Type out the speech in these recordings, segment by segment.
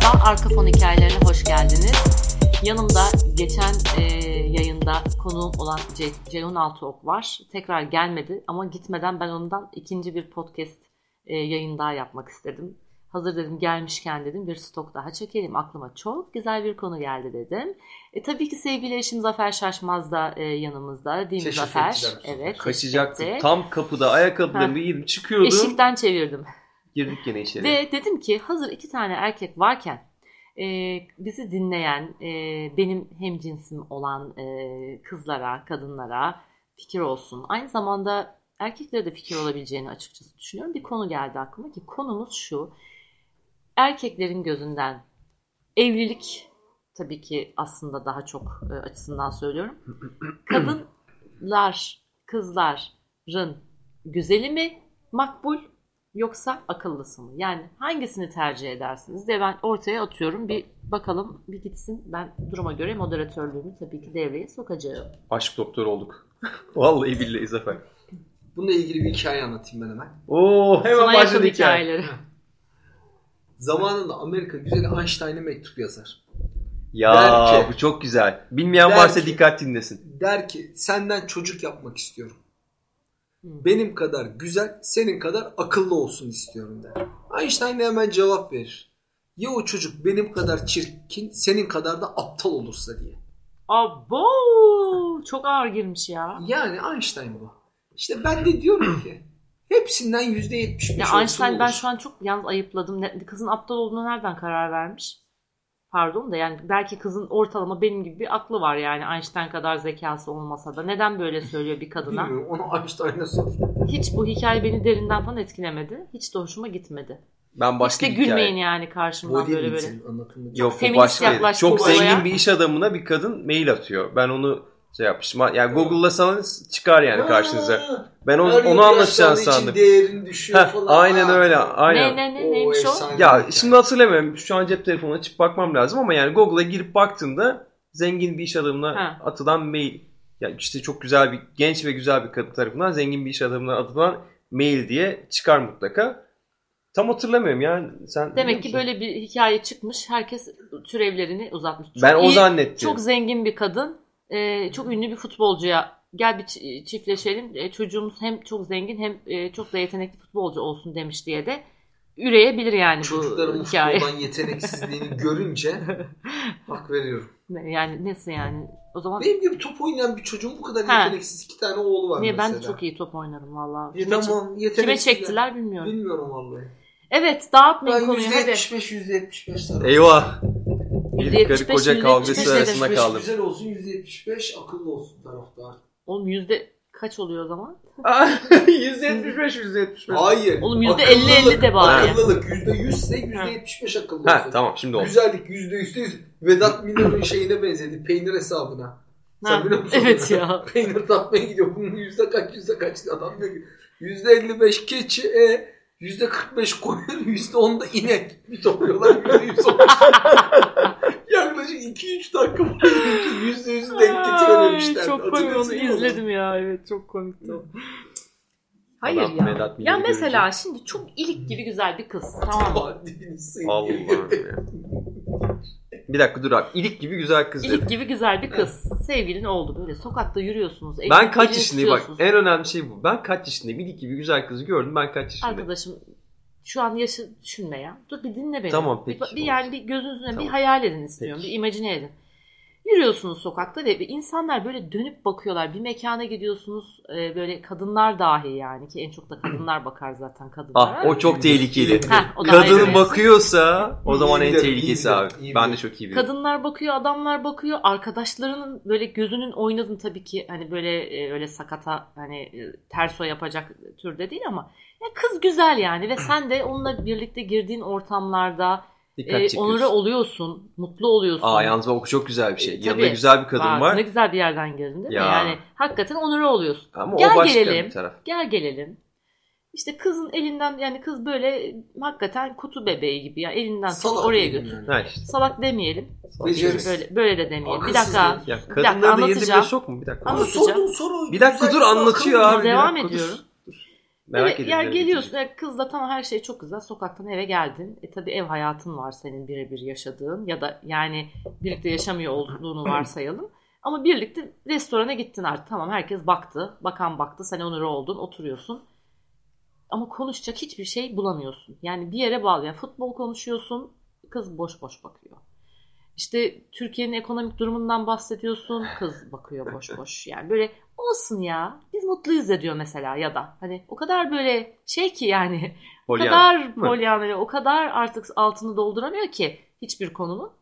Merhaba, Arka Fon Hikayelerine hoş geldiniz. Yanımda geçen yayında konuğum olan Ceyhun Altıok var. Tekrar gelmedi ama gitmeden ben ondan ikinci bir podcast yayın daha yapmak istedim. Hazır dedim, gelmişken dedim bir stok daha çekelim. Aklıma çok güzel bir konu geldi dedim. Tabii ki sevgili eşim Zafer Şaşmaz da yanımızda. Değil mi Zafer? Evet. Kaçacaktım. Tam kapıda, ayakkabıda bir yedim, çıkıyordum. Eşikten çevirdim. Girdik yine içeri. Ve dedim ki hazır iki tane erkek varken bizi dinleyen, benim hemcinsim olan kızlara, kadınlara fikir olsun. Aynı zamanda erkeklere de fikir olabileceğini açıkçası düşünüyorum. Bir konu geldi aklıma ki konumuz şu. Erkeklerin gözünden evlilik, tabii ki aslında daha çok açısından söylüyorum. Kadınlar, kızların güzeli mi makbul yoksa akıllısı mı? Yani hangisini tercih edersiniz diye ben ortaya atıyorum. Bir bakalım, bir gitsin. Ben duruma göre moderatörlüğümü tabii ki devreye sokacağım. Aşk doktoru olduk. Vallahi billahi Zafer. Bununla ilgili bir hikaye anlatayım ben hemen. Oo, hemen sana başladı hikayeleri. Zamanında Amerika güzeli Einstein'e mektup yazar. Ya der ki, bu çok güzel. Bilmeyen varsa dikkat dinlesin. Der ki senden çocuk yapmak istiyorum. Benim kadar güzel, senin kadar akıllı olsun istiyorum der. Einstein de hemen cevap verir. Ya o çocuk benim kadar çirkin, senin kadar da aptal olursa diye. Abo, çok ağır girmiş ya. Yani Einstein bu. İşte ben de diyorum ki hepsinden %75 olsun olur. Einstein ben şu an çok yalnız ayıpladım. Kızın aptal olduğuna nereden karar vermiş? Pardon da yani belki kızın ortalama benim gibi bir aklı var yani Einstein kadar zekası olmasa da. Neden böyle söylüyor bir kadına? Bilmiyorum, onu Einstein'a sor. Hiç bu hikaye beni derinden falan etkilemedi. Hiç de hoşuma gitmedi. Ben başka işte gülmeyin yani karşımdan böyle böyle. Yok bu başka. Çok zengin bir iş adamına bir kadın mail atıyor. Ben onu şey yapmışım. Yani Google'lasanız çıkar yani karşınıza. Ben onu anlaşacağını sandım. Aynen öyle. Aynen. Ne neymiş o? Ya şimdi hatırlamıyorum. Şu an cep telefonu açıp bakmam lazım ama yani Google'a girip baktığımda zengin bir iş adamına atılan mail. Yani işte çok güzel bir genç ve güzel bir kadın tarafından zengin bir iş adamına atılan mail diye çıkar mutlaka. Tam hatırlamıyorum yani. Sen demek ki böyle bir hikaye çıkmış. Herkes türevlerini uzatmış. Ben o zannettim. Çok zengin bir kadın. Çok ünlü bir futbolcuya gel bir çiftleşelim çocuğumuz hem çok zengin hem çok da yetenekli futbolcu olsun demiş diye de üreyebilir yani bu hikaye. Çocukların yeteneksizliğini görünce hak veriyorum. Yani nasıl yani o zaman? Benim gibi top oynayan bir çocuğum bu kadar yeteneksiz iki tane oğlu var niye, mesela. Ben de çok iyi top oynarım valla. Kime çektiler bilmiyorum. Bilmiyorum vallahi. Evet dağıtmayın konuyu hadi. Ben %75 eyvah. Bir karı koca kavgası arasında kaldım. Güzel olsun, %75 akıllı olsun taraftar. Oğlum yüzde kaç oluyor o zaman? %75. Hayır. Oğlum %50 de bari. Akıllılık %100'se %75 akıllı olsun. Ha tamam şimdi oldu. Güzellik %100. Vedat Milor'un şeyine benzedi. Peynir hesabına. Sen biliyor musun? Evet ya. Peynir tatmaya gidiyor. Bunun yüzde kaç adam diyor ki. %55 keçi %45 koyun, %10 da inek. Bir topluyorlar, %110. Yaklaşık 2-3 dakika boyunca %100'ü denk getirememişler. Çok komik, onu izledim ya. Evet, çok komikti o. Hayır adam, ya. Ya mesela görünce. Şimdi çok ilik gibi güzel bir kız. Tamam mı? Allah'ım ya. Bir dakika dur abi. İlik gibi güzel kız dedim. İlik gibi güzel bir kız. Sevgilin oldu böyle. Sokakta yürüyorsunuz. Ben kaç yaşındayım bak. En önemli şey bu. Ben kaç yaşındayım. İlik gibi güzel kızı gördüm. Ben kaç yaşındayım. Arkadaşım şu an yaşı düşünme ya. Dur bir dinle beni. Tamam peki. Bir yani bir gözünüzün önüne bir hayal edin istiyorum. Peki. Bir imagine edin. Yürüyorsunuz sokakta ve insanlar böyle dönüp bakıyorlar. Bir mekana gidiyorsunuz böyle kadınlar dahi yani ki en çok da kadınlar bakar zaten kadınlara. Ah o çok tehlikeli. Kadın bakıyorsa o zaman en tehlikelisi abi. Ben de çok iyi biliyorum. Kadınlar bakıyor, adamlar bakıyor. Arkadaşlarının böyle gözünün oynadığını tabii ki hani böyle öyle sakata hani terso yapacak türde değil ama ya kız güzel yani ve sen de onunla birlikte girdiğin ortamlarda onura oluyorsun, mutlu oluyorsun. Yalnız o çok güzel bir şey. Yanında güzel bir kadın var. Ne güzel bir yerden girdin değil mi? Yani hakikaten onura oluyorsun. Ama gel o başka gelelim, bir taraf. Gel gelelim. İşte kızın elinden yani kız böyle hakikaten kutu bebeği gibi. Yani elinden sonra oraya götür. Yani. İşte. Salak demeyelim. Böyle de demeyelim. Bir dakika. Ya, bir dakika anlatacağım. Bir dakika. Ama sorduğun soru. Bir dakika dur anlatıyor abi. Devam ediyorum. Merak ediyorum. Ya geliyorsun kızla tamam her şey çok güzel. Sokaktan eve geldin. Tabii ev hayatın var senin birebir yaşadığın ya da yani birlikte yaşamıyor olduğunu varsayalım. Ama birlikte restorana gittin artık. Tamam herkes baktı. Bakan baktı. Sen onur oldun. Oturuyorsun. Ama konuşacak hiçbir şey bulamıyorsun. Yani bir yere bağlı. Yani futbol konuşuyorsun. Kız boş boş bakıyor. İşte Türkiye'nin ekonomik durumundan bahsediyorsun. Kız bakıyor boş boş. Yani böyle olsun ya. Biz mutluyuz ya diyor mesela ya da. Hani o kadar böyle şey ki yani. O kadar polyanlı. O kadar artık altını dolduramıyor ki hiçbir konunun.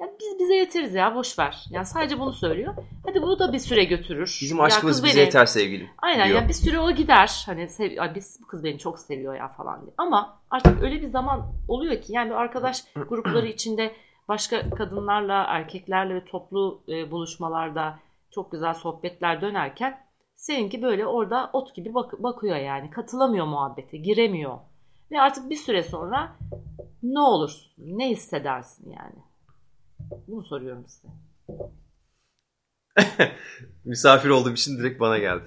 Yani biz bize yeteriz ya boş ver. Yani sadece bunu söylüyor. Hadi bu da bir süre götürür. Bizim aşkımız bize yeter sevgilim. Aynen diyor. Yani bir süre o gider. Hani biz bu kız beni çok seviyor ya falan diye. Ama artık öyle bir zaman oluyor ki yani bir arkadaş grupları içinde başka kadınlarla, erkeklerle ve toplu buluşmalarda çok güzel sohbetler dönerken seninki böyle orada ot gibi bakıyor yani. Katılamıyor muhabbete, giremiyor. Ve artık bir süre sonra ne olursun, ne hissedersin yani? Bunu soruyorum size. Misafir olduğum için direkt bana geldi.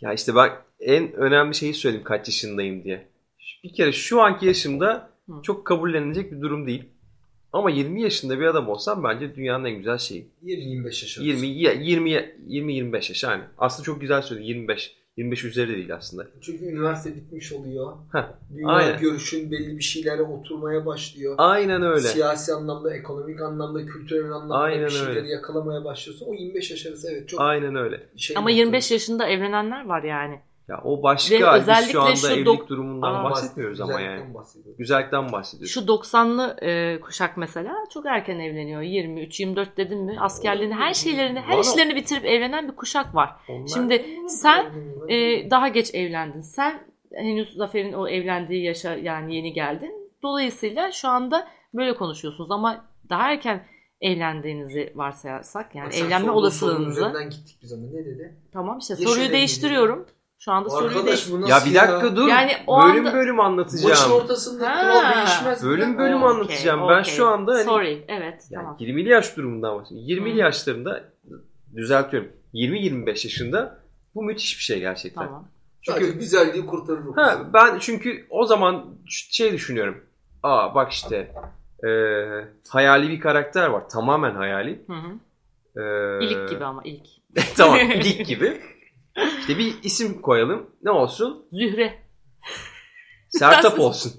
Ya işte bak en önemli şeyi söyleyeyim kaç yaşındayım diye. Bir kere şu anki yaşımda çok kabullenilecek bir durum değil. Ama 20 yaşında bir adam olsam bence dünyanın en güzel şeyi. 20-25 yaş. 20-25 yaş yani. Aslında çok güzel söyledin 25. 25 üzeri değil aslında. Çünkü üniversite bitmiş oluyor. Dünya aynen. Görüşün belli bir şeylere oturmaya başlıyor. Aynen öyle. Siyasi anlamda, ekonomik anlamda, kültürel anlamda aynen bir şeyleri öyle. Yakalamaya başlıyorsun. O 25 yaş arası evet çok. Aynen öyle. Şey ama 25 yapıyor. Yaşında evlenenler var yani. Ya o başka. Biz şu anda evlilik durumundan bahsetmiyoruz ama yani. Güzellikten bahsediyoruz. Şu 90'lı kuşak mesela çok erken evleniyor. 23-24 dedin mi? Askerliğini, her şeylerini, her işlerini bitirip evlenen bir kuşak var. Onlar şimdi sen daha geç evlendin. Sen henüz Zafer'in o evlendiği yaşa yani yeni geldin. Dolayısıyla şu anda böyle konuşuyorsunuz ama daha erken evlendiğinizi varsayarsak yani mesela evlenme olasılığınızı. Üzerinden gittik biz ama ne dedi? Tamam işte soruyu değiştiriyorum. Şu anda soruyu ya bir dakika ya? Dur. Yani bölüm anda... bölüm anlatacağım. Başın ortasında kural değişmez. Bölüm anlatacağım. Okay. Ben şu anda hani sorry. Evet. Yani tamam. 20'li yaş durumundan bahsediyorum. 20'li yaşlarında düzeltiyorum. 20-25 yaşında bu müthiş bir şey gerçekten. Tamam. Çünkü sadece güzelliği kurtarır. Ben çünkü o zaman şey düşünüyorum. Aa bak işte hayali bir karakter var. Tamamen hayali. İlik gibi ama ilk. Tamam ilik gibi. İşte bir isim koyalım. Ne olsun? Zühre. Sertap olsun.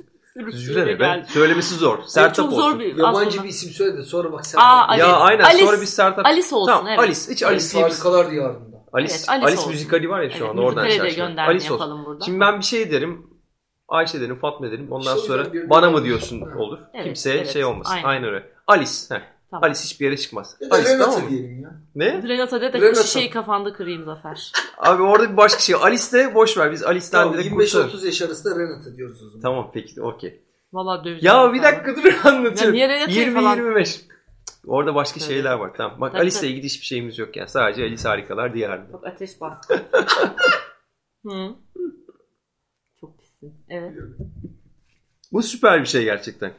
Zühre mi? Ben söylemesi zor. Sertap olsun. Zor bir, yabancı bir isim söyle de sonra bak Sertap. Alice. Ya aynen Alice. Sonra bir Sertap. Alice olsun. Tamam, evet. Alice. Hiç Alice değil. Harikalar diyarında. Alice, evet, Alice müzikali var ya şu anda. Oradan şaşırıyorum. Alice olsun. Burada. Şimdi ben bir şey derim. Ayşe derim, Fatma derim. Ondan sonra bana mı diyorsun olur. Evet, kimseye şey olmasın. Aynen öyle. Alice. Tamam. Alice hiçbir yere çıkmaz. Alice Renata tamam mı? Diyelim ya. Ne? Renata de da şişeyi kafanda kırayım Zafer. Abi orada bir başka şey. Alice de boş ver. Biz Alice'den tamam, direkt kurtarırız. 25-30 yaş arası da Renata diyoruz o zaman. Tamam peki okey. Valla döveceğim. Ya bir dakika dur anlatıyorum. 20-25. Orada başka tabii. Şeyler var tamam. Bak Alice'le ilgili hiçbir şeyimiz yok yani. Sadece Alice harikalar diyarında. Bak ateş bastı. Çok pissin. Evet. Bu süper bir şey gerçekten.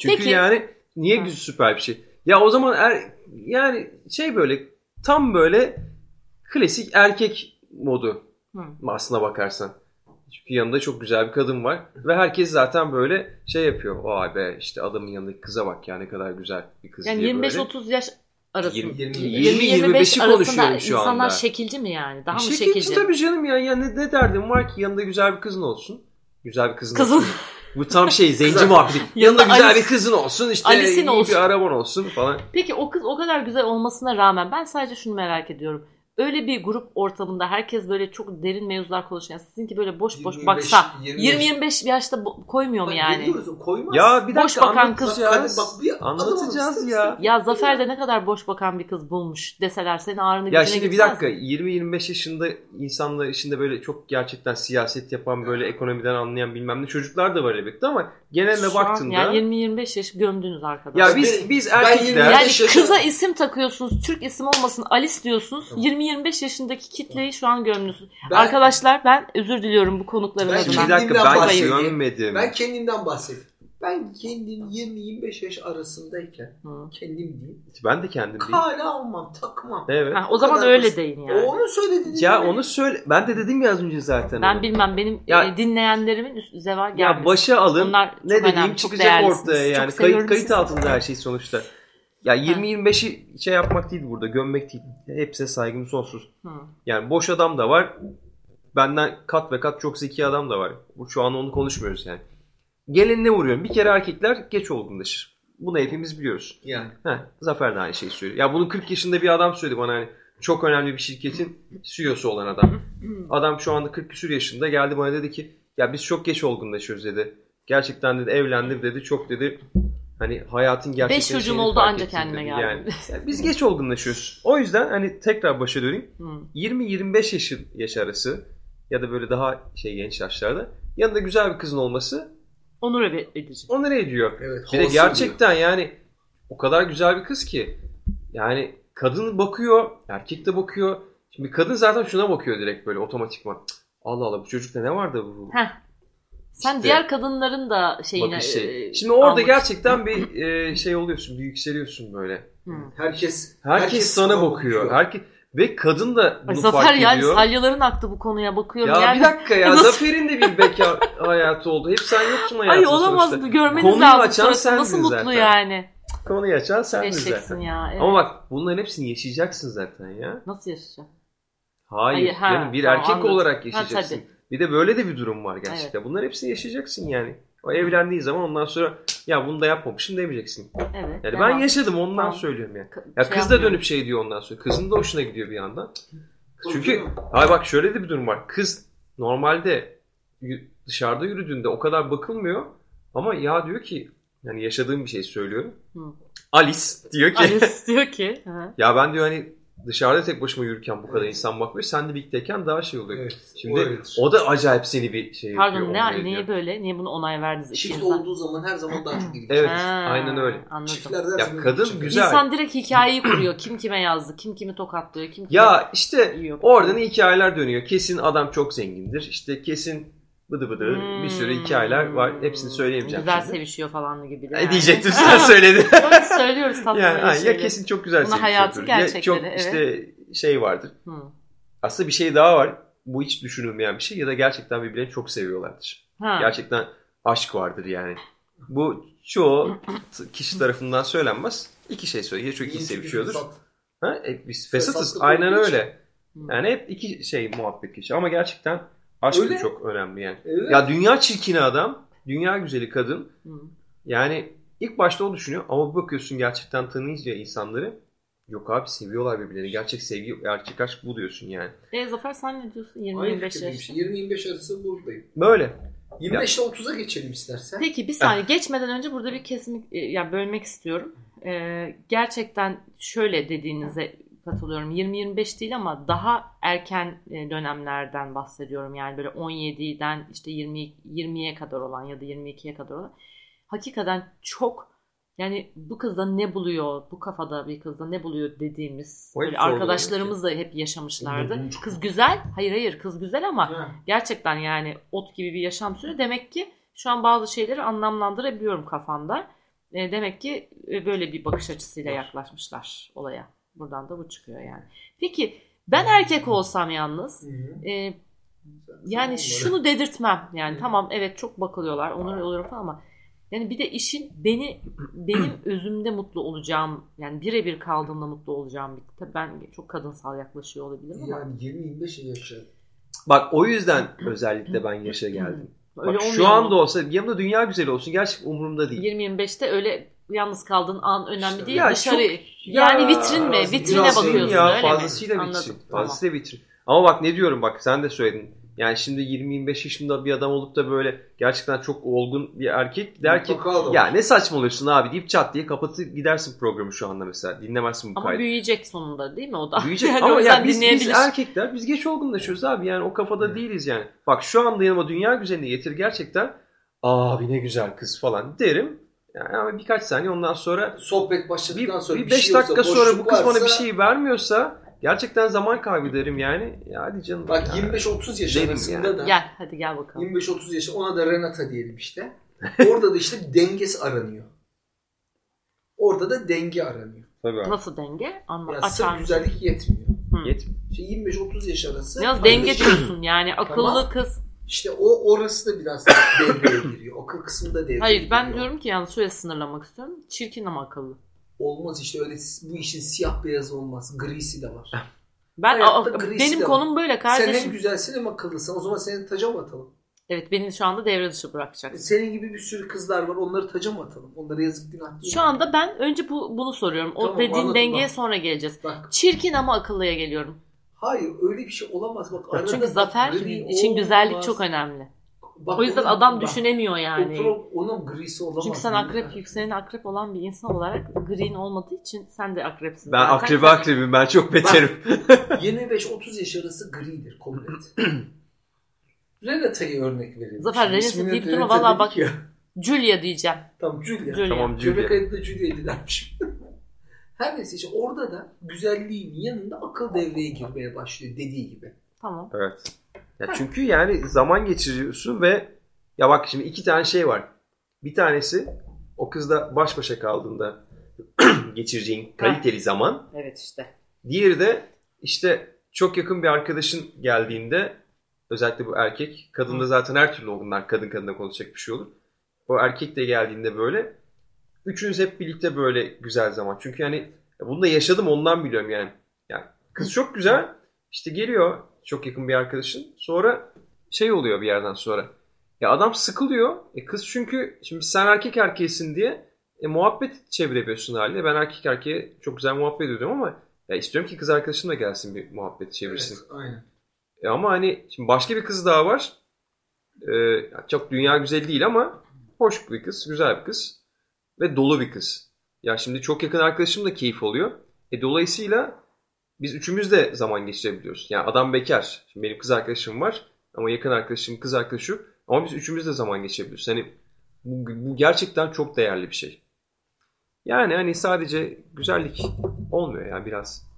Çünkü peki. Yani... Niye güzel süper bir şey? Ya o zaman yani şey böyle tam böyle klasik erkek modu aslına bakarsan. Çünkü yanında çok güzel bir kadın var. Ve herkes zaten böyle şey yapıyor. Vay be işte adamın yanındaki kıza bak ya ne kadar güzel bir kız yani diye böyle. Yani 25-30 yaş arası. 20-25'i konuşuyorum şu anda. İnsanlar şekilci mi yani? Daha mı şekilci? Tabii canım ya. Ya ne derdim var ki yanında güzel bir kızın olsun. Güzel bir kızın olsun. Bu tam şey zenci muhabbeti. Yanında güzel Alice, bir kızın olsun işte iyi bir araban olsun falan. Peki o kız o kadar güzel olmasına rağmen ben sadece şunu merak ediyorum. Öyle bir grup ortamında herkes böyle çok derin mevzular konuşuyor. Sizinki böyle boş boş 25, baksa 20-25 yaşta koymuyor mu yani? Geliyoruz, koymaz. Ya bir boş bakan kız ya. Bak, bir anlatacağız ya. Ya Zafer de ne kadar boş bakan bir kız bulmuş deseler senin ağrını gücüne gitmez. Ya şimdi bir dakika 20-25 yaşında insanlar içinde böyle çok gerçekten siyaset yapan böyle ekonomiden anlayan bilmem ne çocuklar da var elbette ama genelde şu baktığında. Yani 20-25 yaş gömdünüz arkadaşlar. Ya biz erkekler. Yani kıza isim takıyorsunuz. Türk isim olmasın Alice diyorsunuz. 20-25 yaşındaki kitleyi şu an gömdünüz. Arkadaşlar ben özür diliyorum bu konukların adına. Bir dakika ben gömmedim. Ben kendimden bahsedeyim. Ben kendim 20-25 yaş arasındayken kendim değil. Ben de kendim değil. Hala almam, takmam. Evet. Ha, o zaman öyle deyin yani. Onu söylediniz. Ya mi? Onu söyle. Ben de dedim ya az önce zaten. Ben onu bilmem. Benim ya, dinleyenlerimin üstü zeva gelmesin. Ya başa alın. Onlar ne dediğim önemli, çıkacak ortaya yani. Kayıt altında her şey sonuçta. Ya 20-25'i şey yapmak değil burada. Gömmek değil. Hepsine saygım sonsuz. Hı. Yani boş adam da var. Benden kat ve kat çok zeki adam da var. Şu an onu konuşmuyoruz yani. Gelinle vuruyorum. Bir kere erkekler geç olgunlaşır. Bunu hepimiz biliyoruz. Yani. Heh, Zafer de aynı şeyi söylüyor. Ya bunu 40 yaşında bir adam söyledi bana. Hani çok önemli bir şirketin CEO'su olan adam. Adam şu anda 40 küsur yaşında geldi bana dedi ki ya biz çok geç olgunlaşıyoruz dedi. Gerçekten dedi evlendim dedi. Çok dedi hani hayatın gerçekten 5 çocuğum oldu ancak kendime geldim. Yani biz geç olgunlaşıyoruz. O yüzden hani tekrar başa döneyim. 20-25 yaş arası ya da böyle daha şey genç yaşlarda yanında güzel bir kızın olması onur ediyor. Evet, bir de gerçekten diyor. Yani o kadar güzel bir kız ki yani kadın bakıyor, erkek de bakıyor. Şimdi kadın zaten şuna bakıyor direkt böyle otomatikman. Allah Allah bu çocukta ne var da bu? Heh. Sen işte, diğer kadınların da şeyine şimdi orada gerçekten bir şey oluyorsun, bir yükseliyorsun böyle. Herkes sana bakıyor. Herkes ve kadın da bunu fark ediyor. Zafer salyaların aktı bu konuya bakıyorum. Ya yani, bir dakika ya. Zafer'in de bir bekar hayatı oldu. Hep sen yoksun hayatın sonuçta. Ay olamazdı. Görmeniz lazım. Nasıl mutlu zaten yani. Konuyu açan sendin zaten. Ya, evet. Ama bak bunların hepsini yaşayacaksın zaten ya. Nasıl yaşayacağım? Hayır. Yani bir erkek olarak yaşayacaksın. Bir de böyle de bir durum var gerçekten. Evet. Bunların hepsini yaşayacaksın yani. O evlendiği zaman ondan sonra ya bunu da yapmamışım demeyeceksin. Evet. Yani ben yaşadım ondan söylüyorum yani. Ya kız da dönüp şey diyor ondan sonra. Kızın da hoşuna gidiyor bir yandan. Çünkü hayır bak şöyle de bir durum var. Kız normalde dışarıda yürüdüğünde o kadar bakılmıyor ama ya diyor ki yani yaşadığım bir şey söylüyorum. Alice diyor ki ya ben diyor hani dışarıda tek başıma yürürken bu kadar insan bakmıyor. Sen de birlikteyken daha şey oluyor. Evet, şimdi o da acayip seni bir şey yapıyor. Pardon niye böyle? Niye bunu onay verdiniz? Çift olduğu zaman her zaman daha çok ilginç. Evet aynen öyle. Anladım. Ya kadın güzel. İnsan direkt hikayeyi kuruyor. Kim kime yazdı, kim kimi tokatlıyor, kim kime... Ya işte orada ne hikayeler dönüyor. Kesin adam çok zengindir. İşte kesin bıdı bir sürü hikayeler var. Hepsini söyleyemeyeceğim. Güzel şimdi sevişiyor falan gibi. Yani. Diyecektim sen söyledin. Söylüyoruz tatlı yani, bir şey. Ya kesin çok güzel sevişiyordur. Buna hayatı gerçekleri. Ya çok işte şey vardır. Aslında bir şey daha var. Bu hiç düşünülmeyen bir şey. Ya da gerçekten birbirlerini çok seviyorlardır. Gerçekten aşk vardır yani. Bu çoğu kişi tarafından söylenmez. İki şey söylüyor. Ya çok iyi sevişiyordur. Biz fesatız. Aynen öyle. Yani hep iki şey muhabbet geçiyor. Ama gerçekten aşk öyle. Çok önemli yani. Evet. Ya dünya çirkini adam, dünya güzeli kadın. Yani ilk başta o düşünüyor ama bakıyorsun gerçekten tanıyınca insanları yok abi seviyorlar birbirlerini. Gerçek sevgi, gerçek aşk bu diyorsun yani. Zafer sen ne diyorsun 20-25 arası? 20-25 arası buradayım. Böyle. 25'ten 30'a geçelim istersen. Peki bir saniye geçmeden önce burada bir kesinlik yani bölmek istiyorum. Gerçekten şöyle dediğinize katılıyorum. 20-25 değil ama daha erken dönemlerden bahsediyorum. Yani böyle 17'den işte 20'ye kadar olan ya da 22'ye kadar olan. Hakikaten çok yani bu kızda ne buluyor, bu kafada bir kızda ne buluyor dediğimiz böyle arkadaşlarımız da hep yaşamışlardı. Kız güzel, hayır kız güzel ama gerçekten yani ot gibi bir yaşam sürüyor. Demek ki şu an bazı şeyleri anlamlandırabiliyorum kafamda. Demek ki böyle bir bakış açısıyla yaklaşmışlar olaya. Buradan da bu çıkıyor yani. Peki ben erkek olsam yalnız yani şunu dedirtmem yani tamam evet çok bakılıyorlar onur oluyorum falan ama yani bir de işin benim özümde mutlu olacağım yani birebir kaldığımda mutlu olacağım. Tabii ben çok kadınsal yaklaşıyor olabilirim ama. Yani 20-25 yaşa. Bak o yüzden özellikle ben yaşa geldim. Bak, şu anda olsa yanımda dünya güzeli olsun gerçekten umurumda değil. 20-25'te öyle yalnız kaldığın an önemli işte değil. Ya dışarı yani vitrin mi? Vitrine bakıyorsun ya, öyle fazlasıyla mi? Fazlasıyla vitrin. Ama bak ne diyorum bak sen de söyledin. Yani şimdi 20-25 yaşında bir adam olup da böyle gerçekten çok olgun bir erkek der ki ya ne saçmalıyorsun abi deyip çat diye kapatıp gidersin programı şu anda mesela. Dinlemezsin bu kaydı. Ama büyüyecek sonunda değil mi o da? Büyüyecek yani ama yani biz erkekler biz geç olgunlaşıyoruz abi yani o kafada değiliz yani. Bak şu anda yanıma dünya güzelini getir gerçekten abi ne güzel kız falan derim. Yani ama birkaç saniye ondan sonra sohbet başladıktan sonra bir 5 dakika sonra bu kız varsa, bana bir şey vermiyorsa gerçekten zaman kaybederim yani. Ya hadi canım. Bak 25-30 yaş arasında yani. Da. Gel hadi gel bakalım. 25-30 yaş ona da Renata diyelim işte. Orada da işte dengesi aranıyor. Orada da denge aranıyor. Tabii. Nasıl denge? Anlat. Sırf güzellik yetmiyor. Hı. Yetmiyor. İşte 25-30 yaş arası. Biraz denge diyorsun yani. Akıllı tamam. Kız. İşte orası da biraz devreye giriyor. Akıl kısmında devreye giriyor. Hayır ben diyorum ki yani şöyle sınırlamak istiyorum. Çirkin ama akıllı. Olmaz işte öyle, bu işin siyah beyaz olmaz. Grisi de var. Benim konum böyle kardeşim. Sen hem güzelsin hem akıllısın. O zaman seni taca mı atalım? Evet beni şu anda devre dışı bırakacaksın. Senin gibi bir sürü kızlar var, onları taca mı atalım? Onlara yazık günah değil. Şu anda ben önce bunu soruyorum. O tamam, dediğin dengeye sonra geleceğiz. Bak. Çirkin ama akıllıya geliyorum. Hayır öyle bir şey olamaz. Bak, çünkü Zafer için güzellik olmaz. Çok önemli. Bak, o yüzden adam düşünemiyor yani. Onun grisi olamaz. Çünkü sen akrep yükseleni akrep olan bir insan olarak green olmadığı için sen de akrepsin. Ben zaten. akrebim ben çok beterim. 25-30 yaş arası gridir komplet. Renata'yı örnek vereyim. Zafer Renata deyip durma valla bak. Ya. Julia diyeceğim. Tamam Julia. Tamam Julia. Göbek ayıda Julia'yı dermiş. Her neyse işte orada da güzelliğin yanında akıl devreye girmeye başlıyor dediği gibi. Tamam. Evet. Ya çünkü yani zaman geçiriyorsun ve ya bak şimdi iki tane şey var. Bir tanesi o kızla baş başa kaldığında geçireceğin kaliteli zaman. Evet işte. Diğeri de işte çok yakın bir arkadaşın geldiğinde özellikle bu erkek. Kadında zaten her türlü olgunlar. Kadın kadına konuşacak bir şey olur. O erkek de geldiğinde böyle. Üçünüz hep birlikte böyle güzel zaman. Çünkü yani bunu da yaşadım ondan biliyorum yani. Yani kız çok güzel. İşte geliyor çok yakın bir arkadaşın. Sonra şey oluyor bir yerden sonra. Ya adam sıkılıyor. Kız çünkü şimdi sen erkek erkeğesin diye muhabbet çevirebiliyorsun haliyle. Ben erkek erkeğe çok güzel muhabbet ediyorum ama ya istiyorum ki kız arkadaşım da gelsin bir muhabbet çevirsin. Evet, aynen. Ama hani şimdi başka bir kız daha var. Çok dünya güzeli değil ama hoş bir kız, güzel bir kız ve dolu bir kız. Ya şimdi çok yakın arkadaşım da keyif oluyor. Dolayısıyla biz üçümüz de zaman geçirebiliyoruz. Yani adam bekar. Şimdi benim kız arkadaşım var ama yakın arkadaşım kız arkadaşı ama biz üçümüz de zaman geçirebiliyoruz. Hani bu gerçekten çok değerli bir şey. Yani hani sadece güzellik olmuyor ya biraz.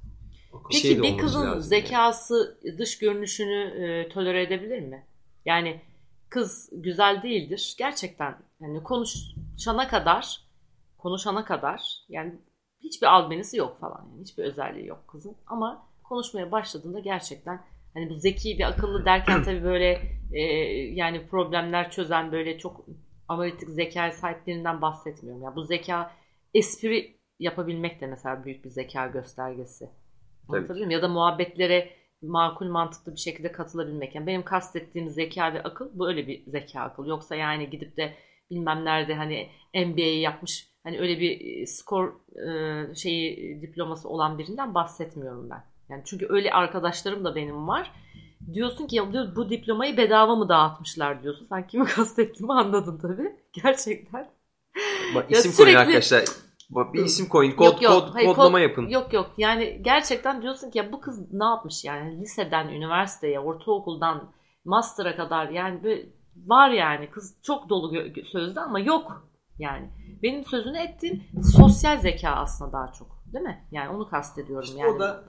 Peki bir kızın zekası, dış görünüşünü tolere edebilir mi? Yani kız güzel değildir. Gerçekten yani konuşana kadar yani hiçbir albenisi yok falan. Yani hiçbir özelliği yok kızın. Ama konuşmaya başladığında gerçekten hani bu zeki ve akıllı derken tabii böyle yani problemler çözen böyle çok analitik zekaya sahiplerinden bahsetmiyorum. Yani bu zeka espri yapabilmek de mesela büyük bir zeka göstergesi. Tabii. Ya da muhabbetlere makul mantıklı bir şekilde katılabilmek. Yani benim kastettiğim zeka ve akıl böyle bir zeka akıl. Yoksa yani gidip de bilmem nerede hani MBA'yı yapmış hani öyle bir skor şeyi diploması olan birinden bahsetmiyorum ben. Yani çünkü öyle arkadaşlarım da benim var. Diyorsun ki ya diyor, bu diplomayı bedava mı dağıtmışlar diyorsun. Sen kimi kastettiğimi anladın tabii. Gerçekten. Bak, isim koyun arkadaşlar. Bir isim koyun. Kodlama yapın. Yok. Yani gerçekten diyorsun ki ya bu kız ne yapmış yani liseden üniversiteye, ortaokuldan master'a kadar yani böyle var yani kız çok dolu sözde ama yok yani. Benim sözünü ettiğim sosyal zeka aslında daha çok. Değil mi? Yani onu kastediyorum işte yani. O da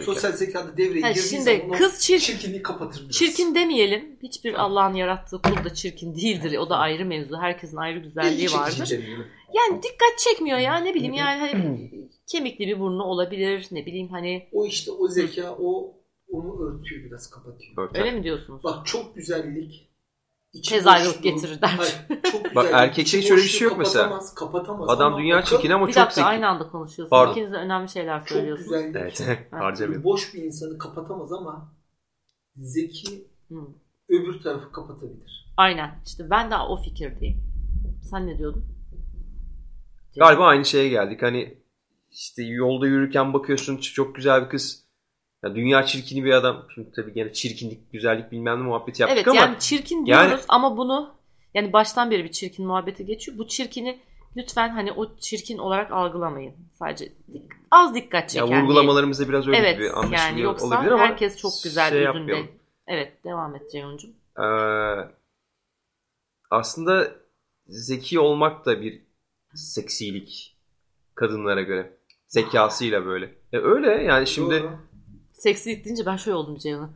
sosyal zekada devreye girdiği zaman kız çirkinliği kapatır biraz. Çirkin demeyelim. Hiçbir Allah'ın yarattığı kul da çirkin değildir. O da ayrı mevzu. Herkesin ayrı güzelliği vardır. Yani dikkat çekmiyor ya. Ne bileyim yani hani kemikli bir burnu olabilir. Ne bileyim hani. O işte o zeka onu örtüyor biraz kapatıyor. Örten. Öyle mi diyorsunuz? Bak çok güzellik. Tezahürat getirir der. Bak erkekte hiç öyle bir şey yok mesela. Kapatamaz, adam dünya çirkin ama çok zeki. Aynı anda konuşuyorsunuz. Pardon. İkiniz de önemli şeyler söylüyorsunuz. Çok güzel. Evet. Harcamayın. Boş bir insanı kapatamaz ama zeki öbür tarafı kapatabilir. Aynen. İşte ben daha o fikirdeyim. Sen ne diyordun? Galiba aynı şeye geldik. Hani işte yolda yürürken bakıyorsun çok güzel bir kız. Ya dünya çirkini bir adam. Şimdi tabii gene çirkinlik, güzellik bilmem ne muhabbeti yaptık evet, ama. Evet yani çirkin diyoruz yani, ama bunu yani baştan beri bir çirkin muhabbeti geçiyor. Bu çirkini lütfen hani o çirkin olarak algılamayın. Sadece az dikkat çeken. Ya vurgulamalarımızda biraz öyle evet, bir anlaşılıyor yani olabilir ama. Herkes çok güzel şey yüzünde. Evet devam et Ceyhun'cum. Aslında zeki olmak da bir seksilik kadınlara göre. Zekasıyla böyle. Öyle yani şimdi... Doğru. Seksilik deyince ben şöyle oldum Ceyhun'a.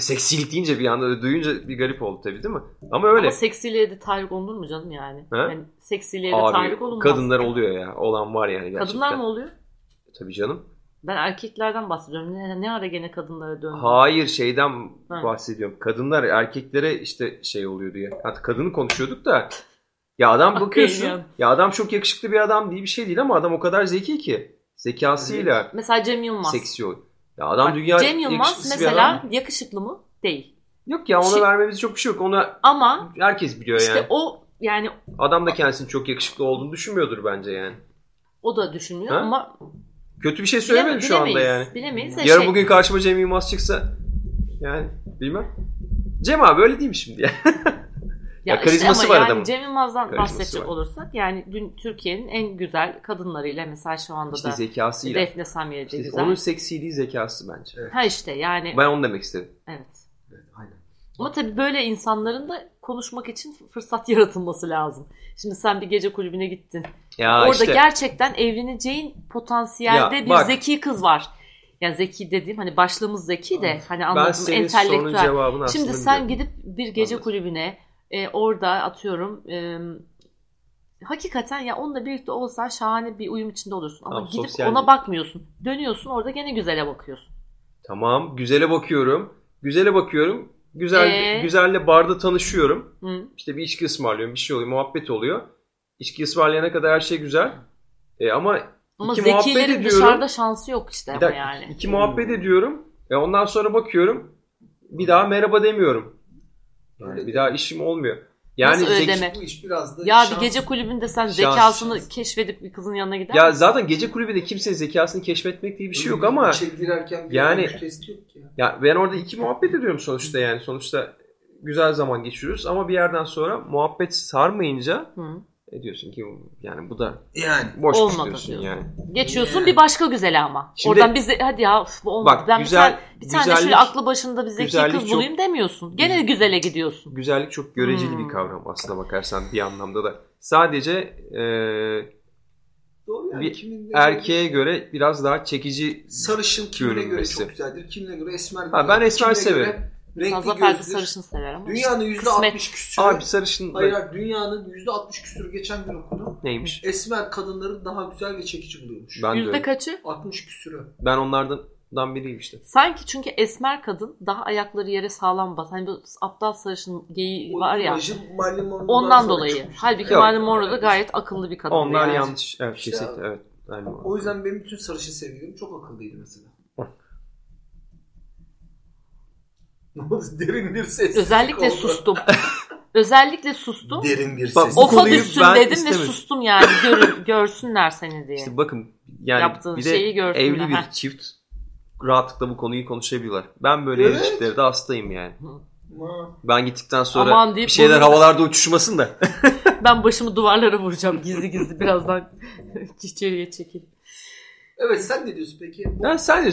Seksilik deyince bir anda duyunca bir garip oldu tabii değil mi? Ama öyle. Ama seksiliğe de tahrik olunur mu canım yani? Yani seksiliğe de tahrik olunmaz. Kadınlar oluyor ya. Olan var yani gerçekten. Kadınlar mı oluyor? Tabii canım. Ben erkeklerden bahsediyorum. Ne ara gene kadınlara döndü? Hayır şeyden bahsediyorum. Kadınlar erkeklere işte şey oluyor diye. Hatta kadını konuşuyorduk da. Ya adam bakıyorsun. Ya adam çok yakışıklı bir adam diye bir şey değil ama adam o kadar zeki ki. Zekasıyla. Evet. Mesela Cem Yılmaz. Seksi oluyor. Ya adam bak, dünya Cem Yılmaz mesela yakışıklı mı? Değil. Yok ya ona vermemiz çok bir şey yok. Ona ama herkes biliyor işte yani. İşte o yani. Adam da kendisinin çok yakışıklı olduğunu düşünmüyordur bence yani. O da düşünmüyor ama. Kötü bir şey söylemedim şu anda yani. Bilemeyiz. Yarın bugün karşıma Cem Yılmaz çıksa yani bilmem. Cem abi öyle değil mi şimdi yani? Ya karizması işte var yani adamın. Cem Yılmaz'dan bahsedecek olursak yani dün Türkiye'nin en güzel kadınlarıyla mesela şu anda işte da zekasıyla. Defne Samyeli'de işte güzel. Onun seksiliği zekası bence. Evet. Ha işte yani. Ben onu demek istedim. Evet. Aynen. Ama tabii böyle insanların da konuşmak için fırsat yaratılması lazım. Şimdi sen bir gece kulübüne gittin. Ya orada işte. Gerçekten evleneceğin potansiyelde ya, bir zeki kız var. Yani zeki dediğim hani başlığımız zeki de hani anladığım entelektüel. Şimdi sen gidip bir gece kulübüne orada atıyorum hakikaten ya onunla birlikte olsan şahane bir uyum içinde olursun. Ama gidip ona bakmıyorsun. Dönüyorsun orada gene güzele bakıyorsun. Tamam güzele bakıyorum. Güzelle barda tanışıyorum. Hı. İşte bir içki ısmarlıyorum. Bir şey oluyor. Muhabbet oluyor. İçki ısmarlayana kadar her şey güzel. Ama iki muhabbet ediyorum. Dışarıda şansı yok işte ama yani. İki muhabbet ediyorum. Ondan sonra bakıyorum. Bir daha merhaba demiyorum. Yani bir daha işim olmuyor. Yani nasıl öyle deme? Ya bir gece kulübünde sen zekasını keşfedip bir kızın yanına gider misin? Zaten gece kulübünde kimsenin zekasını keşfetmek diye bir şey yok ama yani ya ben orada iki muhabbet ediyorum sonuçta yani sonuçta güzel zaman geçiriyoruz ama bir yerden sonra muhabbet sarmayınca diyorsun ki yani bu da yani boş diyorsun yani. Geçiyorsun bir başka güzele ama. Şimdi, oradan biz de, hadi ya bu olmadı. Bak, ben güzel, bir tane şöyle aklı başında bir zeki kız bulayım demiyorsun. Gene güzele gidiyorsun. Güzellik çok göreceli bir kavram aslına bakarsan bir anlamda da. Sadece bir erkeğe göre biraz daha çekici. Sarışın kimine göre çok güzeldir. Kimine göre esmer. Ben esmer severim. Fazla fazla sarışını sever ama. Dünyanın %60 küsürü. Abi sarışın. Hayır dünyanın %60 küsürü geçen gün okudum. Neymiş? Esmer kadınları daha güzel ve çekici buluyormuş. Yüzde kaçı? 60 küsürü. Ben onlardan biriyim işte. Sanki çünkü esmer kadın daha ayakları yere sağlam bas. Hani bu aptal sarışın geyiği var ya. Ondan dolayı. Halbuki Marilyn Monroe da gayet akıllı bir kadın. Onlar yani. Yanlış. Evet işte kesinlikle. Evet. O yüzden benim bütün sarışın sevgilim çok akıllıydı mesela. Derin bir ses. Özellikle sustum. Derin bir ses. Ofa düşsün dedim ve sustum yani. Görsünler seni diye. İşte bakın yani yaptığın bir şeyi de evli bir çift rahatlıkla bu konuyu konuşabiliyorlar. Ben böyle evli çiftlerde hastayım yani. Ben gittikten sonra bir şeyler havalarda uçuşmasın da. Ben başımı duvarlara vuracağım gizli gizli birazdan içeriye çekeyim. Evet sen ne diyorsun peki?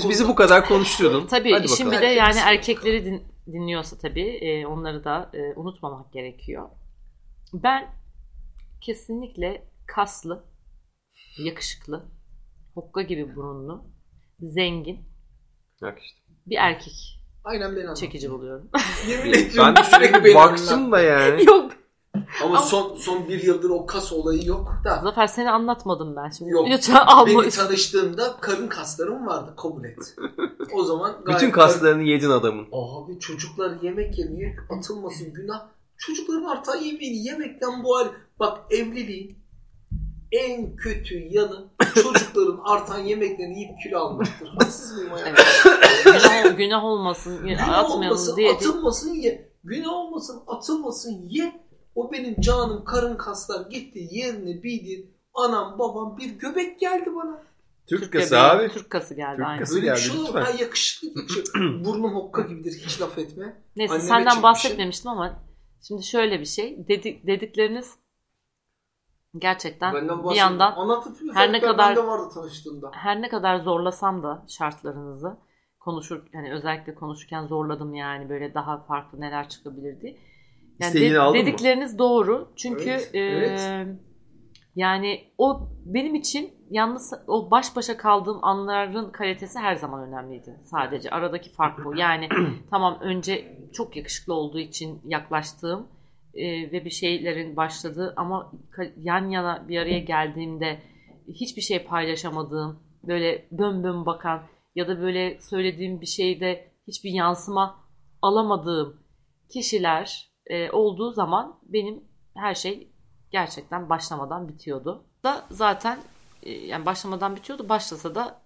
Bizi bu kadar konuşturdun. Tabii hadi işin bakalım. Bir de yani erkekleri dinliyorsa tabii onları da unutmamak gerekiyor. Ben kesinlikle kaslı, yakışıklı, hokka gibi burunlu, zengin bir erkek çekici buluyorum. Yemin ediyorum sürekli baksın da yani. Yok. Ama son bir yıldır o kas olayı yok da. Zafer seni anlatmadım ben şimdi. Yok. Lütfen alma. Beni tanıştığımda karın kaslarım vardı kabul et. O zaman bütün kaslarını yedin adamın. Abi çocuklar yemek yemeye atılmasın günah. Çocukların artan yemeğini yemekten bu hal. Bak evliliğin en kötü yanı çocukların artan yemeklerini yiyip kilo almaktır. Haksız mıyım ya? Günah olmasın. Günah olmasın atılmasın ye. O benim canım karın kaslar gitti yerini bildiğin anam babam bir göbek geldi bana. Türk kası abi. Türk kası geldi. Şu an yakışıklı burnum hokka gibidir hiç laf etme. Neyse anneme senden bahsetmemiştim ama şimdi şöyle bir şey dedikleriniz gerçekten bir yandan her ne kadar zorlasam da şartlarınızı özellikle konuşurken zorladım yani böyle daha farklı neler çıkabilir diye. Yani dedikleriniz doğru. Çünkü yani o benim için yalnız o baş başa kaldığım anların kalitesi her zaman önemliydi. Sadece aradaki fark bu. Yani tamam, önce çok yakışıklı olduğu için yaklaştığım ve bir şeylerin başladığı, ama yan yana bir araya geldiğimde hiçbir şey paylaşamadığım, böyle bön bön bakan ya da böyle söylediğim bir şeyde hiçbir yansıma alamadığım kişiler olduğu zaman benim her şey gerçekten başlamadan bitiyordu. Da zaten yani başlamadan bitiyordu. Başlasa da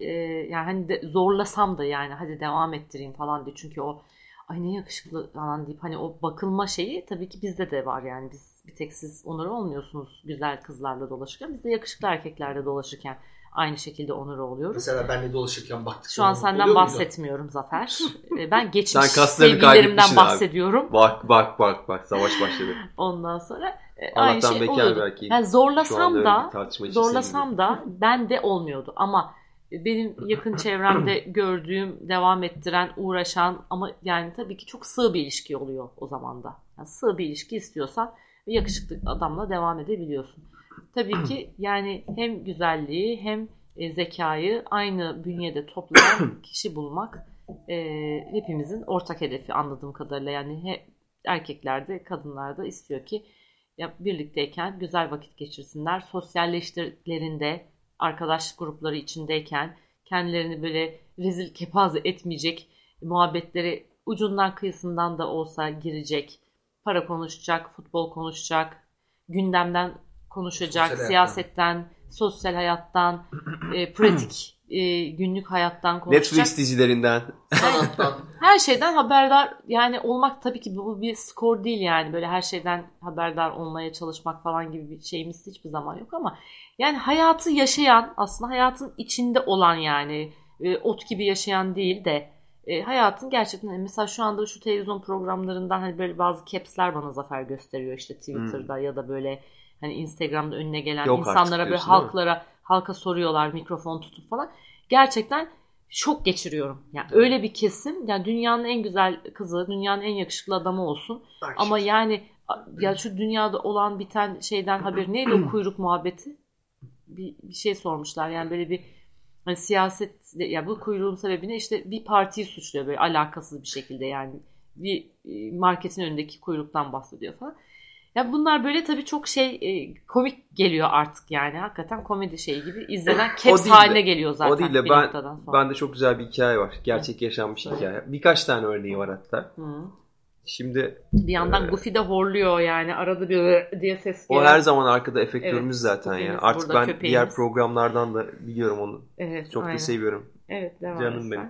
yani hani de zorlasam da, yani hadi devam ettireyim falan diye. Çünkü o ay ne yakışıklı falan deyip hani o bakılma şeyi tabii ki bizde de var yani. Biz bir tek siz onur olmuyorsunuz güzel kızlarla dolaşırken. Biz de yakışıklı erkeklerle dolaşırken aynı şekilde onur oluyoruz. Mesela benle dolaşırken baktık. Şu an senden bahsetmiyorum Zafer. Ben geçmiş sevgililerimden bahsediyorum. Abi. Bak. Savaş başladı. Ondan sonra aynı şey oluyordu. Yani zorlasam da ben de olmuyordu. Ama benim yakın çevremde gördüğüm, devam ettiren, uğraşan, ama yani tabii ki çok sığ bir ilişki oluyor o zaman da. Yani sığ bir ilişki istiyorsan yakışıklı adamla devam edebiliyorsun. Tabii ki yani hem güzelliği hem zekayı aynı bünyede toplayan kişi bulmak hepimizin ortak hedefi anladığım kadarıyla. Yani erkekler de kadınlar da istiyor ki ya birlikteyken güzel vakit geçirsinler. Sosyalleştiklerinde, arkadaşlık grupları içindeyken kendilerini böyle rezil kepaze etmeyecek, muhabbetleri ucundan kıyısından da olsa girecek, para konuşacak, futbol konuşacak, gündemden konuşacak, sosyal siyasetten, hayattan, sosyal hayattan, pratik günlük hayattan konuşacak. Netflix dizilerinden. Her şeyden haberdar yani olmak, tabii ki bu bir skor değil yani. Böyle her şeyden haberdar olmaya çalışmak falan gibi bir şeyimiz hiçbir zaman yok, ama yani hayatı yaşayan, aslında hayatın içinde olan, yani ot gibi yaşayan değil de hayatın gerçekten, mesela şu anda şu televizyon programlarından hani böyle bazı caps'ler bana Zafer gösteriyor işte Twitter'da ya da böyle hani Instagram'da önüne gelen yok insanlara, böyle halka soruyorlar mikrofon tutup falan. Gerçekten şok geçiriyorum. Yani öyle bir kesim, yani dünyanın en güzel kızı, dünyanın en yakışıklı adamı olsun. Bak ama şimdi, yani ya şu dünyada olan biten şeyden haberi neydi o kuyruk muhabbeti? Bir şey sormuşlar. Yani böyle bir hani siyaset, ya yani bu kuyruğun sebebine işte bir partiyi suçluyor böyle alakasız bir şekilde, yani bir marketin önündeki kuyruktan bahsediyor falan. Ya bunlar böyle tabii çok komik geliyor artık yani. Hakikaten komedi şeyi gibi izlenen caps haline geliyor zaten. O değil de ben de çok güzel bir hikaye var. Gerçek yaşanmış hikaye. Birkaç tane örneği var hatta. Hı. Şimdi bir yandan Goofy de horluyor yani. Arada bir diye ses geliyor. O her zaman arkada efektörümüz zaten yani. Artık ben köpeğimiz. Diğer programlardan da biliyorum onu. Evet, çok aynen. Da seviyorum. Evet, devam et. Canım benim.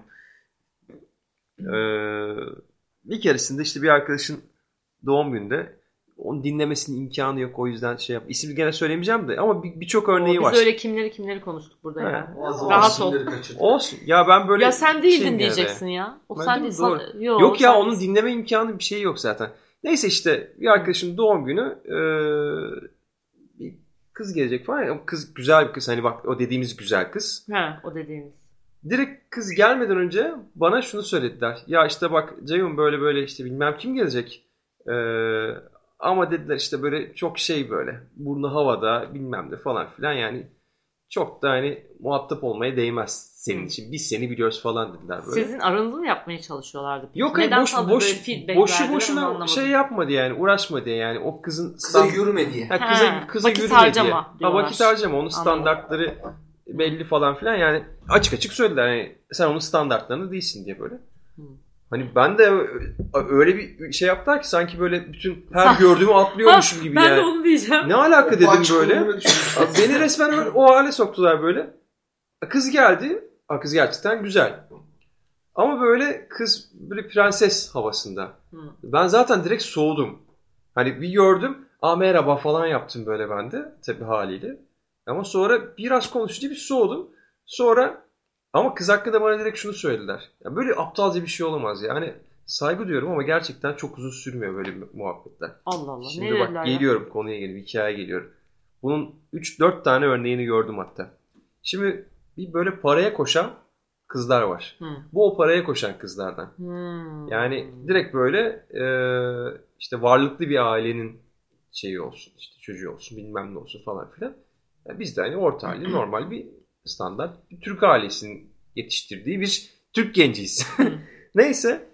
Bir keresinde işte bir arkadaşın doğum gününde onu dinlemesinin imkanı yok, o yüzden şey yap. İsmi gene söylemeyeceğim de, ama birçok örneği var. Biz öyle kimleri konuştuk burada yani. Rahat ol. Olsun. Ya ben böyle. Ya sen değildin diyeceksin ya. O ben sen değilsin. Yok ya, onun dinleme imkanı bir şey yok zaten. Neyse işte bir arkadaşın doğum günü bir kız gelecek falan. O kız güzel bir kız, hani bak o dediğimiz güzel kız. Direkt kız gelmeden önce bana şunu söylediler. Ya işte bak Ceyhun böyle işte bilmem kim gelecek. Ama dediler işte böyle çok böyle burnu havada bilmem ne falan filan, yani çok da hani muhatap olmaya değmez senin için. Biz seni biliyoruz falan dediler böyle. Sizin aranızı mı yapmaya çalışıyorlardı? Peki? Yok, neden boşuna yapmadı yani, uğraşmadı yani. O kızın kıza yürüme diye. Kıza vakit yürüme harcama diye. Vakit harcama, onun standartları belli falan filan, yani açık söylediler hani sen onun standartlarını değilsin diye böyle. Hani ben de öyle bir şey yaptılar ki sanki böyle bütün her gördüğümü atlıyormuşum gibi yani. Ben de onu diyeceğim. Ne alaka dedim böyle. Beni resmen o hale soktular böyle. Kız geldi. Kız gerçekten güzel. Ama böyle kız böyle prenses havasında. Ben zaten direkt soğudum. Hani bir gördüm. Merhaba falan yaptım böyle ben de. Tabii haliyle. Ama sonra biraz konuşunca bir soğudum. Sonra... Ama kız hakkında bana direkt şunu söylediler. Ya böyle aptalca bir şey olamaz ya. Hani saygı duyuyorum ama gerçekten çok uzun sürmüyor böyle muhabbetler. Allah Allah. Şimdi ne bak geliyorum ya? Konuya hikayeye geliyorum. Bunun 3-4 tane örneğini gördüm hatta. Şimdi bir böyle paraya koşan kızlar var. Bu o paraya koşan kızlardan. Yani direkt böyle işte varlıklı bir ailenin şeyi olsun, işte çocuğu olsun, bilmem ne olsun falan filan. Yani biz de hani orta halli normal bir standart bir Türk ailesinin yetiştirdiği bir Türk genciyiz. Neyse.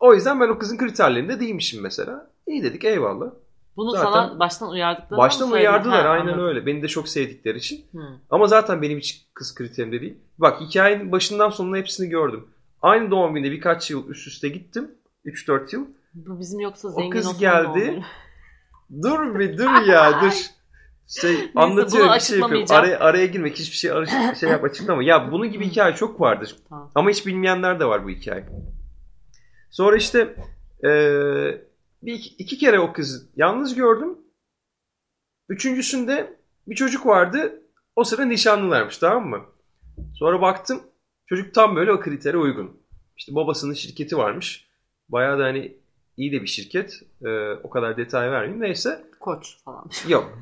O yüzden ben o kızın kriterlerinde değilmişim mesela. İyi dedik, eyvallah. Bunu zaten sana baştan uyardıkları mı? Baştan uyardılar, aynen anladım. Öyle. Beni de çok sevdikleri için. Ama zaten benim hiç kız kriterimde değil. Bak, hikayenin başından sonuna hepsini gördüm. Aynı doğum günde birkaç yıl üst üste gittim. 3-4 yıl. Bu bizim yoksa zengin olsun. O kız geldi. Dur bir dur ya dur. Şey anlatıyor, bir şey yapıyor. Araya girmek, hiçbir şey açıklama. Ya bunun gibi hikaye çok vardır. Tamam. Ama hiç bilmeyenler de var bu hikaye. Sonra işte iki kere o kızı yalnız gördüm. Üçüncüsünde bir çocuk vardı. O sırada nişanlılarmış, tamam mı? Sonra baktım çocuk tam böyle o kritere uygun. İşte babasının şirketi varmış. Bayağı da hani iyi de bir şirket. O kadar detay vermeyeyim. Neyse. Koç falan. Yok.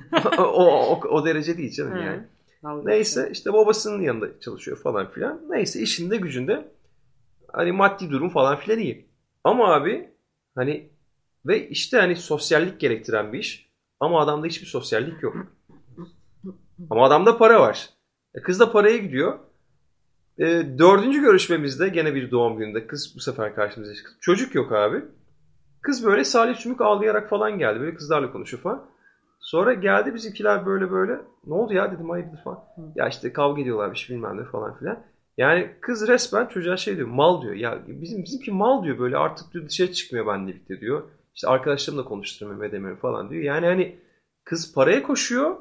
O derece değil canım yani. Neyse işte babasının yanında çalışıyor falan filan. Neyse işinde gücünde. Hani maddi durum falan filan iyi. Ama abi hani ve işte hani sosyallik gerektiren bir iş. Ama adamda hiçbir sosyallik yok. Ama adamda para var. Kız da paraya gidiyor. Dördüncü görüşmemizde gene bir doğum gününde kız bu sefer karşımıza çıktı. Çocuk yok abi. Kız böyle salih sümük ağlayarak falan geldi. Böyle kızlarla konuşuyor falan. Sonra geldi bizimkiler böyle. Ne oldu ya dedim, hayırdır falan. Ya işte kavga ediyorlarmış bilmem ne falan filan. Yani kız resmen çocuğa şey diyor, mal diyor. Ya bizimki mal diyor, böyle artık diyor, dışarı çıkmıyor benimle birlikte diyor. İşte arkadaşlarımla konuşturmuyorum edemiyorum falan diyor. Yani hani kız paraya koşuyor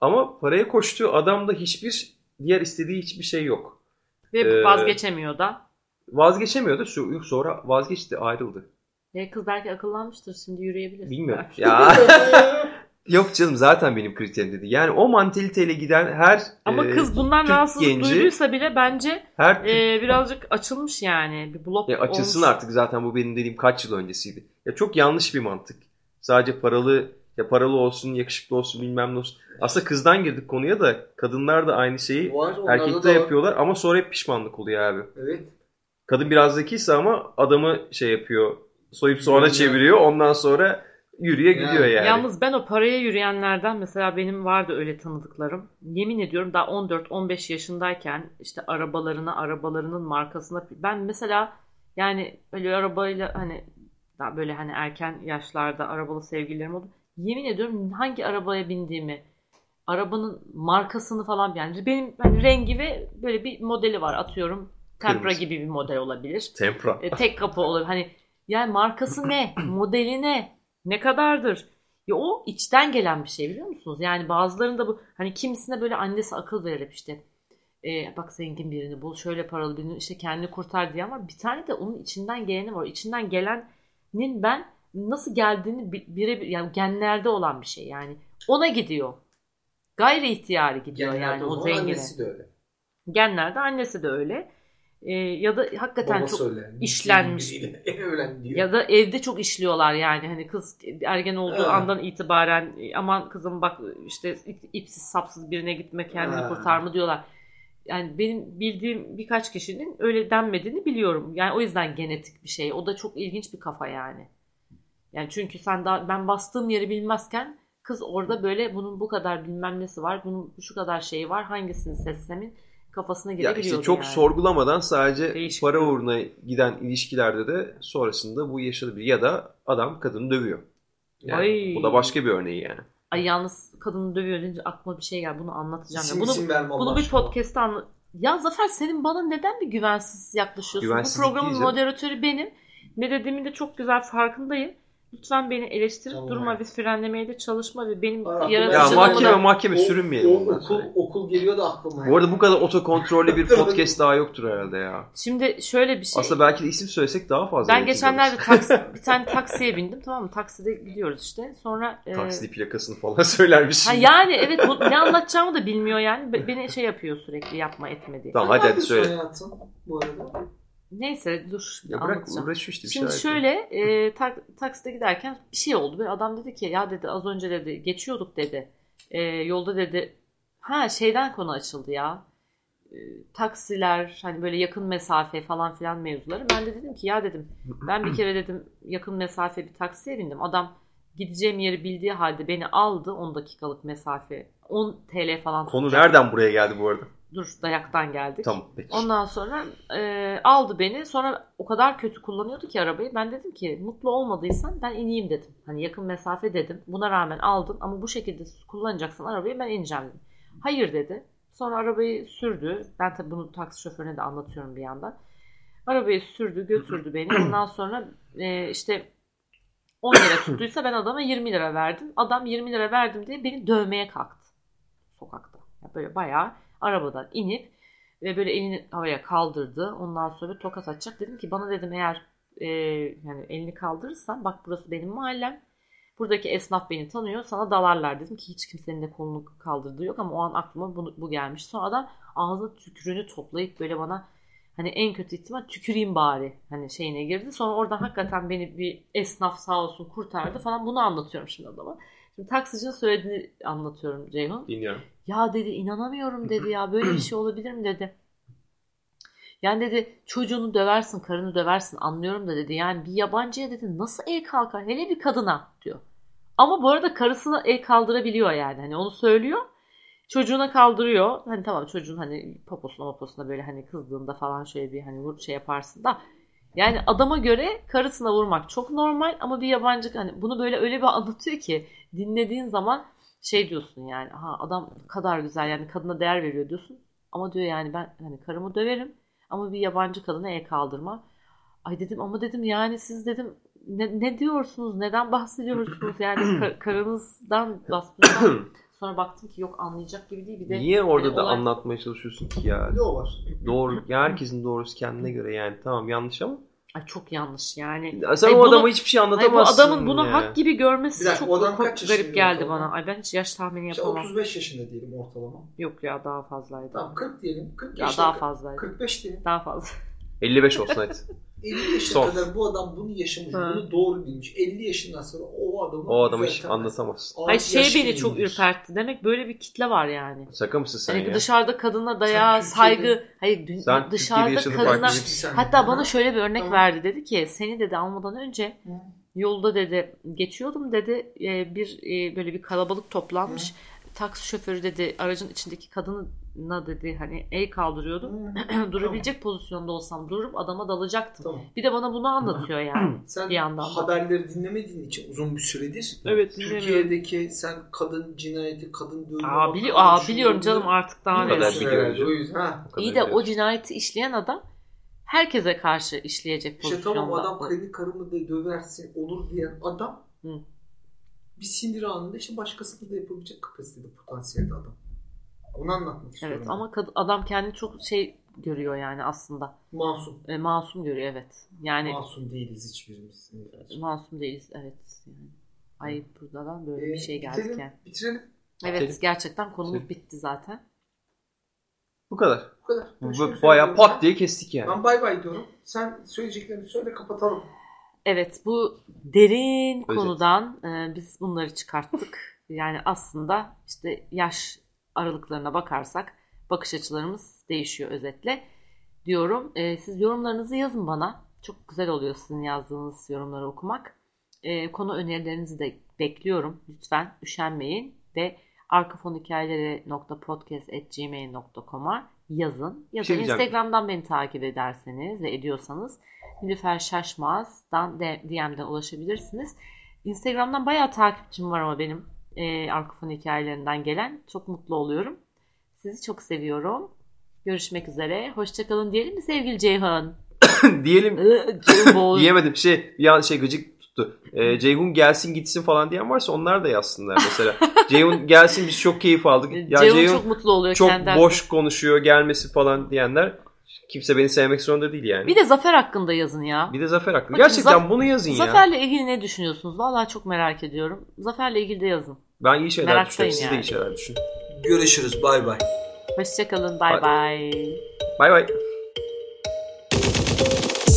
ama paraya koştuğu adamda hiçbir diğer istediği hiçbir şey yok. Ve vazgeçemiyor da. Vazgeçemiyor da, sonra vazgeçti, ayrıldı. Kız belki akıllanmıştır, şimdi yürüyebilir. Bilmiyorum. Ya. Yok canım, zaten benim kriterim dedi. Yani o mantaliteyle giden her ama kız bundan Türk rahatsızlık genci, duyduysa bile bence birazcık açılmış yani. Bir blok ya açılsın olmuş. Artık zaten bu benim dediğim kaç yıl öncesiydi. Ya çok yanlış bir mantık. Sadece paralı olsun, yakışıklı olsun, bilmem ne olsun. Aslında kızdan girdik konuya da kadınlar da aynı şeyi erkekte yapıyorlar ama sonra hep pişmanlık oluyor abi. Evet. Kadın biraz zekiyse ama adamı şey yapıyor, soyup soğana çeviriyor. Ondan sonra yürüye gidiyor yani. Yalnız ben o paraya yürüyenlerden, mesela benim vardı öyle tanıdıklarım. Yemin ediyorum daha 14-15 yaşındayken işte arabalarının markasına, ben mesela yani öyle arabayla hani daha böyle hani erken yaşlarda arabalı sevgililerim oldu. Yemin ediyorum hangi arabaya bindiğimi, arabanın markasını falan, yani benim hani rengi ve böyle bir modeli var, atıyorum Tempra kırmızı gibi bir model olabilir. Tempra. Tek kapı olabilir. Hani yani markası ne, modeli ne kadardır? Ya o içten gelen bir şey, biliyor musunuz? Yani bazılarında bu hani kimisine böyle annesi akıl verip işte bak zengin birini bul, şöyle paralı birini, işte kendini kurtar diyen var. Bir tane de onun içinden geleni var. İçinden gelenin ben nasıl geldiğini birebir, yani genlerde olan bir şey yani. Ona gidiyor. Gayri ihtiyari gidiyor genlerde yani o zengine. Annesi de öyle. Genlerde annesi de öyle. Ya da hakikaten babası çok öyle işlenmiş. Ya da evde çok işliyorlar yani. Hani kız ergen olduğu andan itibaren aman kızım bak işte ipsiz sapsız birine gitme, kendini kurtar mı diyorlar. Yani benim bildiğim birkaç kişinin öyle denmediğini biliyorum. Yani o yüzden genetik bir şey. O da çok ilginç bir kafa yani. Yani çünkü sen daha ben bastığım yeri bilmezken kız orada böyle bunun bu kadar bilmem nesi var, bunun şu kadar şeyi var, hangisini seçsemin kafasına girebiliyordu yani. İşte çok yani sorgulamadan sadece değişik para uğruna giden ilişkilerde de sonrasında bu yaşanabilir. Ya da adam kadını dövüyor. Yani bu da başka bir örneği yani. Ay yalnız kadını dövüyor deyince aklıma bir şey geldi. Bunu anlatacağım. Bunu bir podcast'ta anlatacağım. Ya Zafer, senin bana neden bir güvensiz yaklaşıyorsun? Bu programın moderatörü benim. Ne dediğimin de çok güzel farkındayım. Lütfen beni eleştirip durma ve frenlemeye de çalışma ve benim yaratıcılığımı... Ya mahkeme sürünmeyelim. Okul geliyor da aklıma. Bu arada bu kadar otokontrollü bir podcast daha yoktur herhalde ya. Şimdi şöyle bir şey. Aslında belki de isim söylesek daha fazla. Ben geçenlerde bir tane taksiye bindim, tamam mı? Takside gidiyoruz işte. Sonra... Taksi plakasını falan söylermiş. Yani evet, ne anlatacağımı da bilmiyor yani. Beni şey yapıyor sürekli, yapma etme diye. Tamam hadi söyle. Hayatım bu arada. Neyse dur ya anlatacağım. Bırak, şimdi şöyle takside giderken bir şey oldu. Böyle adam dedi ki ya dedi az önce dedi geçiyorduk dedi. Yolda dedi şeyden konu açıldı ya. Taksiler hani böyle yakın mesafe falan filan mevzuları. Ben de dedim ki ya dedim ben bir kere dedim yakın mesafe bir taksiye bindim. Adam Gideceğim yeri bildiği halde beni aldı. 10 dakikalık mesafe. 10 TL falan. Konu tutacak. Nereden buraya geldi bu arada? Dur, dayaktan geldik. Tamam, peki. Ondan sonra aldı beni. Sonra o kadar kötü kullanıyordu ki arabayı. Ben dedim ki mutlu olmadıysan ben ineyim dedim. Hani yakın mesafe dedim. Buna rağmen aldın ama bu şekilde kullanacaksan arabayı ben ineceğim dedim. Hayır dedi. Sonra arabayı sürdü. Ben tabii bunu taksi şoförüne de anlatıyorum bir yandan. Arabayı sürdü, götürdü beni. Ondan sonra işte 10 lira tuttuysa ben adama 20 lira verdim. Adam 20 lira verdim diye beni dövmeye kalktı. Sokakta. Böyle bayağı arabadan inip ve böyle elini havaya kaldırdı. Ondan sonra tokat atacak. Dedim ki bana dedim eğer yani elini kaldırırsan bak burası benim mahallem. Buradaki esnaf beni tanıyor. Sana dalarlar dedim ki hiç kimsenin de kolunu kaldırdığı yok ama o an aklıma bu gelmiş. Sonra adam ağzına tükürüğünü toplayıp böyle bana hani en kötü ihtimal tüküreyim bari hani şeyine girdi. Sonra oradan hakikaten beni bir esnaf sağ olsun kurtardı falan. Bunu anlatıyorum şimdi adama. Şimdi taksicinin söylediğini anlatıyorum Ceyhun. Dinliyorum. Ya dedi inanamıyorum dedi ya böyle bir şey olabilir mi dedi. Yani dedi çocuğunu döversin, karını döversin anlıyorum da dedi. Yani bir yabancıya dedi nasıl el kalkar hele bir kadına diyor. Ama bu arada karısına el kaldırabiliyor yani hani onu söylüyor. Çocuğuna kaldırıyor. Hani tamam çocuğun hani poposuna böyle hani kızdığında falan şöyle bir hani vur şey yaparsın da. Yani adama göre karısına vurmak çok normal ama bir yabancı hani bunu böyle öyle bir anlatıyor ki dinlediğin zaman şey diyorsun yani ha adam kadar güzel yani kadına değer veriyor diyorsun. Ama diyor yani ben hani karımı döverim ama bir yabancı kadına el kaldırma. Ay dedim ama dedim yani siz dedim ne diyorsunuz neden bahsediyorsunuz yani karınızdan bahsediyorsunuz. Sonra baktım ki yok anlayacak gibi değil. Bir de niye orada da olay... anlatmaya çalışıyorsun ki ya? Ne var? Doğru. Ya herkesin doğrusu kendine göre yani. Tamam yanlış ama. Ay çok yanlış yani. Sen hayır, o adama bunu... hiçbir şey anlatamazsın. Hayır, bu adamın bunu ya. Hak gibi görmesi dakika, çok garip geldi ortalama? Bana. Ay ben hiç yaş tahmini yapamam. İşte 35 yaşında diyelim ortalama. Yok ya daha fazlaydı. Tamam 40 diyelim. 40 ya daha fazlaydı. 45 diyelim. Daha fazla. 55 olsun hadi. 50 yaşına kadar bu adam bunu yaşamış, bunu doğru bilmiş. 50 yaşından sonra o adamı hiç anlatamaz. Hayır beni çok ürpertti. Demek böyle bir kitle var yani. Şaka mısın sen yani ya? Dışarıda kadına dayağı, saygı. Hayır dışarıda kadına. Hatta bana şöyle bir örnek verdi. Dedi ki seni dedi almadan önce yolda dedi geçiyordum dedi. Bir böyle bir kalabalık toplanmış. Taksi şoförü dedi aracın içindeki kadına dedi hani el kaldırıyordum. Durabilecek pozisyonda olsam durup adama dalacaktım. Tamam. Bir de bana bunu anlatıyor yani. Sen bir yandan haberleri dinlemediğin için uzun bir süredir. Evet, Türkiye'deki sen kadın cinayeti, kadın dövme. Biliyorum canım artık daha ne kadar o yüzden. İyi de o cinayeti işleyen adam herkese karşı işleyecek pozisyonda. İşte tamam adam kredi karımı da döverse olur diyen adam. Bir sinir anında işte başkasını da yapabilecek kapasitede potansiyelde adam. Onu anlatmak istiyorum. Evet ama adam kendini çok şey görüyor yani aslında. Masum. Masum görüyor evet. Yani masum değiliz hiçbirimiz. Masum değiliz evet. Ay buradan böyle bir şey geldi ki. Yani. Bitirelim. Evet bitirelim. Gerçekten konumuz bitti zaten. Bu kadar. Bayağı pat diye kestik yani. Ben bay bay diyorum. Sen söyleyeceklerini söyle kapatalım. Evet bu derin konudan biz bunları çıkarttık. Yani aslında işte yaş aralıklarına bakarsak bakış açılarımız değişiyor özetle diyorum. Siz yorumlarınızı yazın bana. Çok güzel oluyor sizin yazdığınız yorumları okumak. Konu önerilerinizi de bekliyorum. Lütfen üşenmeyin ve arkafonhikayeleri.podcast@gmail.com'a yazın. Instagram'dan beni takip ederseniz ve ediyorsanız Zafer Şaşmaz'dan DM'den ulaşabilirsiniz. Instagram'dan bayağı takipçim var ama benim Arkafon hikayelerinden gelen. Çok mutlu oluyorum. Sizi çok seviyorum. Görüşmek üzere. Hoşçakalın diyelim mi sevgili Ceyhun? Diyelim. Diyemedim. Gıcık tuttu. Ceyhun gelsin gitsin falan diyen varsa onlar da yazsınlar mesela. Ceyhun gelsin biz çok keyif aldık. Ya Ceyhun çok mutlu oluyor kendisi. Çok boş konuşuyor gelmesi falan diyenler. Kimse beni sevmek zorunda değil yani. Bir de Zafer hakkında yazın ya. Bakın, gerçekten bunu yazın ya. Zafer'le ilgili ne düşünüyorsunuz? Vallahi çok merak ediyorum. Zafer'le ilgili de yazın. Ben iyi şeyler düşünüyorum. Siz de iyi şeyler düşünün. Görüşürüz. Bay bay. Hoşçakalın. Bay bay. Bay bay.